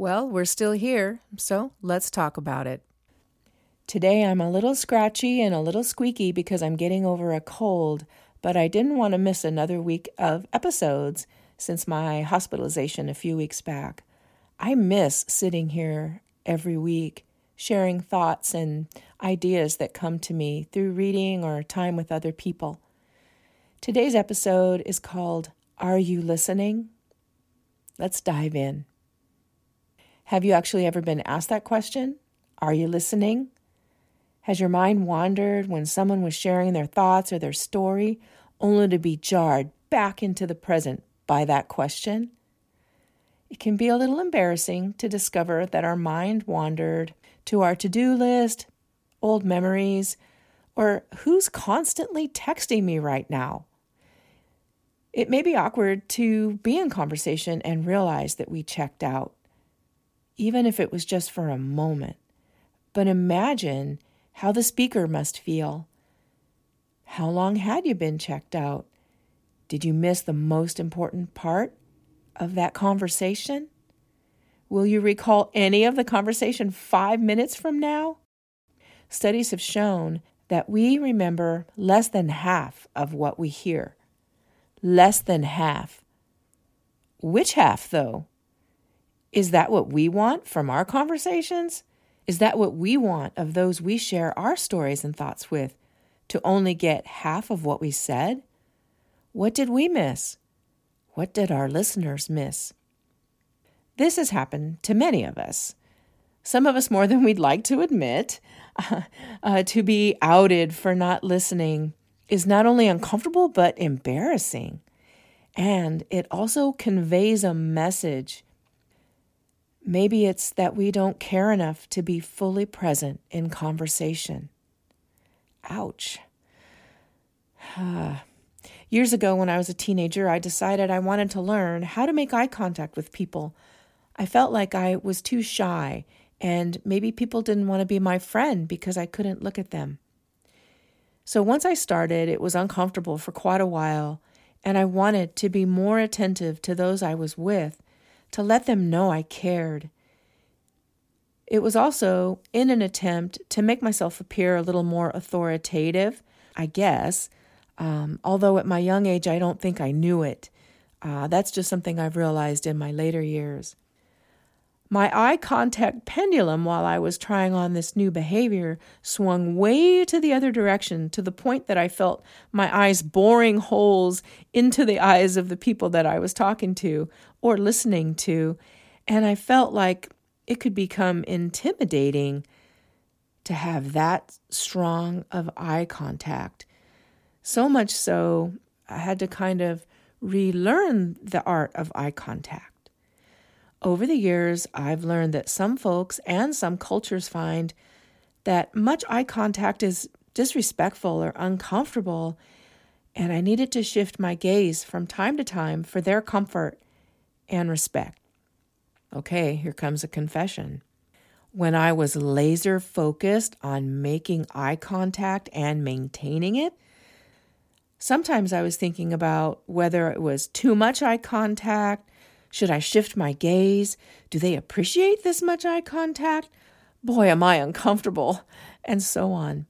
Well, we're still here, so let's talk about it. Today I'm a little scratchy and a little squeaky because I'm getting over a cold, but I didn't want to miss another week of episodes since my hospitalization a few weeks back. I miss sitting here every week, sharing thoughts and ideas that come to me through reading or time with other people. Today's episode is called, Are You Listening? Let's dive in. Have you actually ever been asked that question? Are you listening? Has your mind wandered when someone was sharing their thoughts or their story, only to be jarred back into the present by that question? It can be a little embarrassing to discover that our mind wandered to our to-do list, old memories, or who's constantly texting me right now. It may be awkward to be in conversation and realize that we checked out, even if it was just for a moment. But imagine how the speaker must feel. How long had you been checked out? Did you miss the most important part of that conversation? Will you recall any of the conversation 5 minutes from now? Studies have shown that we remember less than half of what we hear. Less than half. Which half, though? Is that what we want from our conversations? Is that what we want of those we share our stories and thoughts with, to only get half of what we said? What did we miss? What did our listeners miss? This has happened to many of us. Some of us more than we'd like to admit. To be outed for not listening is not only uncomfortable, but embarrassing. And it also conveys a message. Maybe it's that we don't care enough to be fully present in conversation. Ouch. Years ago, when I was a teenager, I decided I wanted to learn how to make eye contact with people. I felt like I was too shy, and maybe people didn't want to be my friend because I couldn't look at them. So once I started, it was uncomfortable for quite a while, and I wanted to be more attentive to those I was with, to let them know I cared. It was also in an attempt to make myself appear a little more authoritative, I guess, although at my young age, I don't think I knew it. That's just something I've realized in my later years. My eye contact pendulum, while I was trying on this new behavior, swung way to the other direction, to the point that I felt my eyes boring holes into the eyes of the people that I was talking to or listening to, and I felt like it could become intimidating to have that strong of eye contact. So much so, I had to kind of relearn the art of eye contact. Over the years, I've learned that some folks and some cultures find that much eye contact is disrespectful or uncomfortable, and I needed to shift my gaze from time to time for their comfort and respect. Okay, here comes a confession. When I was laser focused on making eye contact and maintaining it, sometimes I was thinking about whether it was too much eye contact. Should I shift my gaze? Do they appreciate this much eye contact? Boy, am I uncomfortable, and so on.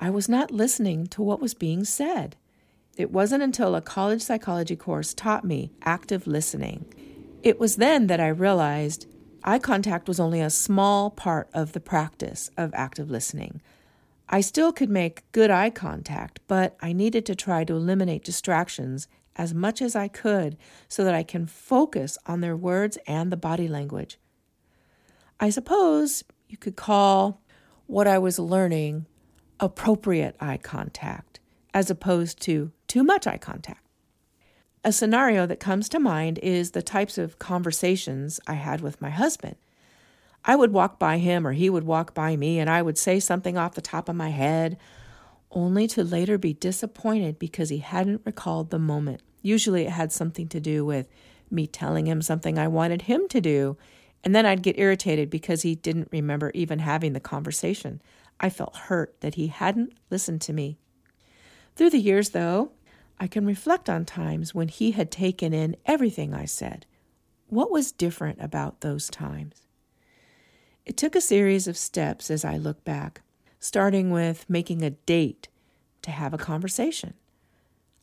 I was not listening to what was being said. It wasn't until a college psychology course taught me active listening. It was then that I realized eye contact was only a small part of the practice of active listening. I still could make good eye contact, but I needed to try to eliminate distractions as much as I could so that I can focus on their words and the body language. I suppose you could call what I was learning appropriate eye contact, as opposed to too much eye contact. A scenario that comes to mind is the types of conversations I had with my husband. I would walk by him or he would walk by me, and I would say something off the top of my head, only to later be disappointed because he hadn't recalled the moment. Usually it had something to do with me telling him something I wanted him to do, and then I'd get irritated because he didn't remember even having the conversation. I felt hurt that he hadn't listened to me. Through the years, though, I can reflect on times when he had taken in everything I said, What was different about those times? It took a series of steps as I look back, starting with making a date to have a conversation.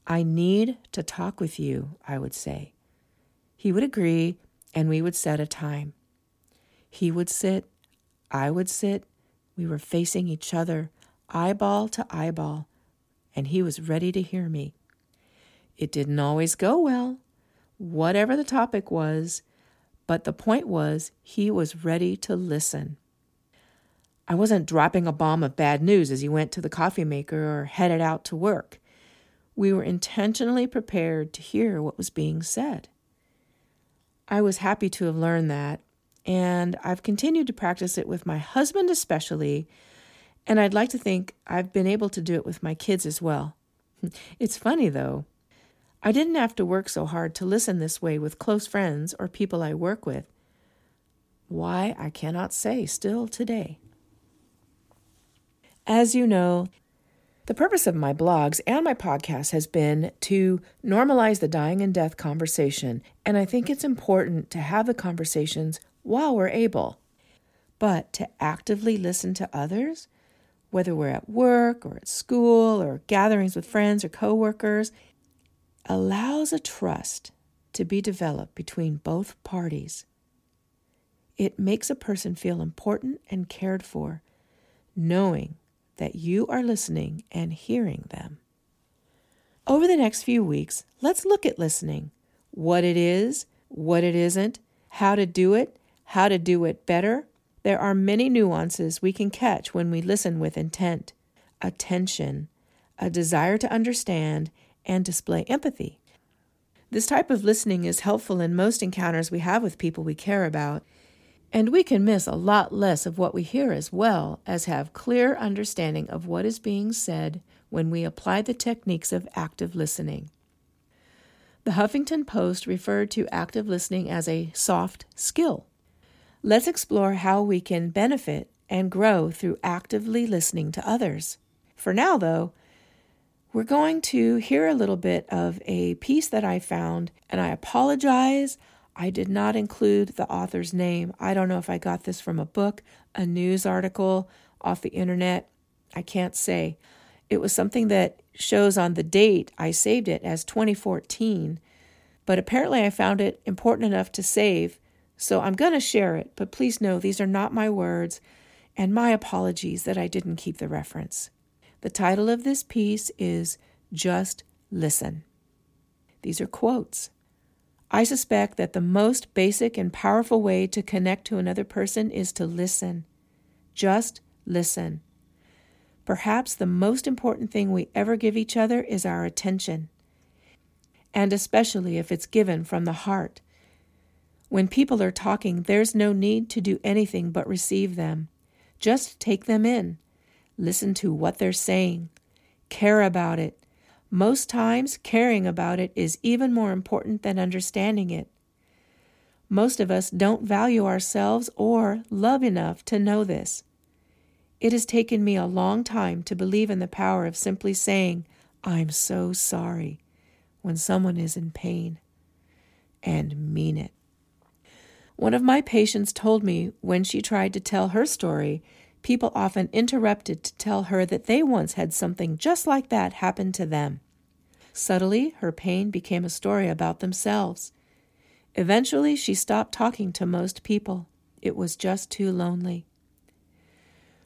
I need to talk with you, I would say. He would agree, and we would set a time. He would sit, I would sit. We were facing each other, eyeball to eyeball, and he was ready to hear me. It didn't always go well, whatever the topic was, but the point was he was ready to listen. I wasn't dropping a bomb of bad news as he went to the coffee maker or headed out to work. We were intentionally prepared to hear what was being said. I was happy to have learned that, and I've continued to practice it with my husband especially, and I'd like to think I've been able to do it with my kids as well. It's funny, though. I didn't have to work so hard to listen this way with close friends or people I work with. Why, I cannot say still today. As you know, the purpose of my blogs and my podcast has been to normalize the dying and death conversation, and I think it's important to have the conversations while we're able. But to actively listen to others, whether we're at work or at school or gatherings with friends or coworkers, allows a trust to be developed between both parties. It makes a person feel important and cared for, knowing that you are listening and hearing them. Over the next few weeks, let's look at listening, what it is, what it isn't, how to do it better. There are many nuances we can catch when we listen with intent, attention, a desire to understand, and display empathy. This type of listening is helpful in most encounters we have with people we care about, and we can miss a lot less of what we hear as well as have clear understanding of what is being said when we apply the techniques of active listening. The Huffington Post referred to active listening as a soft skill. Let's explore how we can benefit and grow through actively listening to others. For now, though, we're going to hear a little bit of a piece that I found, and I apologize, I did not include the author's name. I don't know if I got this from a book, a news article, off the internet. I can't say. It was something that shows on the date I saved it as 2014, but apparently I found it important enough to save, so I'm going to share it, but please know these are not my words, and my apologies that I didn't keep the reference. The title of this piece is Just Listen. These are quotes. I suspect that the most basic and powerful way to connect to another person is to listen. Just listen. Perhaps the most important thing we ever give each other is our attention, and especially if it's given from the heart. When people are talking, there's no need to do anything but receive them. Just take them in. Listen to what they're saying. Care about it. Most times, caring about it is even more important than understanding it. Most of us don't value ourselves or love enough to know this. It has taken me a long time to believe in the power of simply saying, "I'm so sorry," when someone is in pain, and mean it. One of my patients told me when she tried to tell her story, people often interrupted to tell her that they once had something just like that happen to them. Subtly, her pain became a story about themselves. Eventually, she stopped talking to most people. It was just too lonely.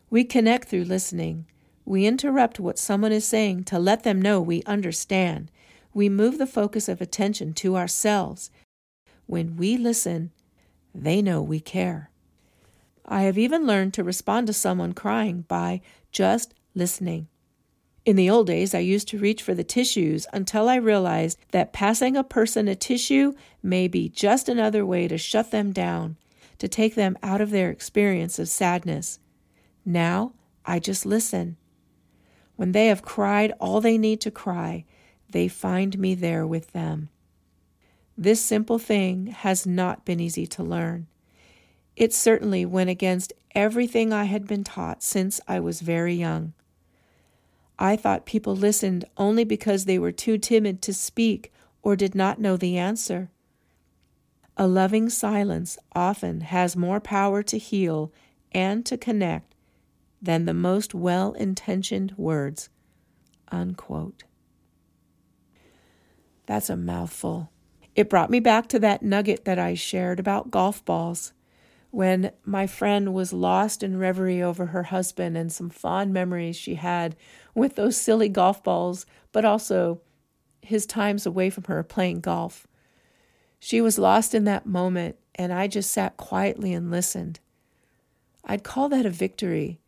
We connect through listening. We interrupt what someone is saying to let them know we understand. We move the focus of attention to ourselves. When we listen, they know we care. I have even learned to respond to someone crying by just listening. In the old days, I used to reach for the tissues until I realized that passing a person a tissue may be just another way to shut them down, to take them out of their experience of sadness. Now, I just listen. When they have cried all they need to cry, they find me there with them. This simple thing has not been easy to learn. It certainly went against everything I had been taught since I was very young. I thought people listened only because they were too timid to speak or did not know the answer. A loving silence often has more power to heal and to connect than the most well-intentioned words." Unquote. That's a mouthful. It brought me back to that nugget that I shared about golf balls when my friend was lost in reverie over her husband and some fond memories she had with those silly golf balls, but also his times away from her playing golf. She was lost in that moment, and I just sat quietly and listened. I'd call that a victory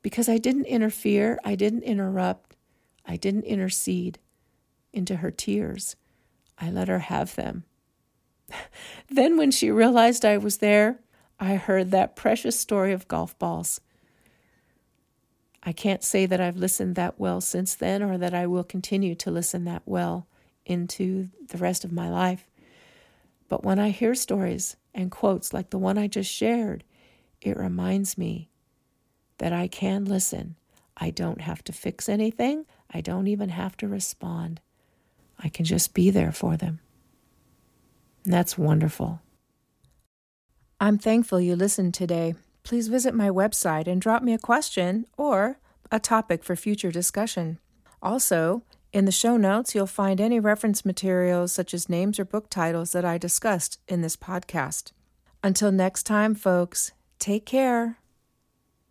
because I didn't interfere, I didn't interrupt, I didn't intercede into her tears. I let her have them. Then when she realized I was there, I heard that precious story of golf balls. I can't say that I've listened that well since then or that I will continue to listen that well into the rest of my life. But when I hear stories and quotes like the one I just shared, it reminds me that I can listen. I don't have to fix anything. I don't even have to respond. I can just be there for them. And that's wonderful. I'm thankful you listened today. Please visit my website and drop me a question or a topic for future discussion. Also, in the show notes, you'll find any reference materials such as names or book titles that I discussed in this podcast. Until next time, folks, take care.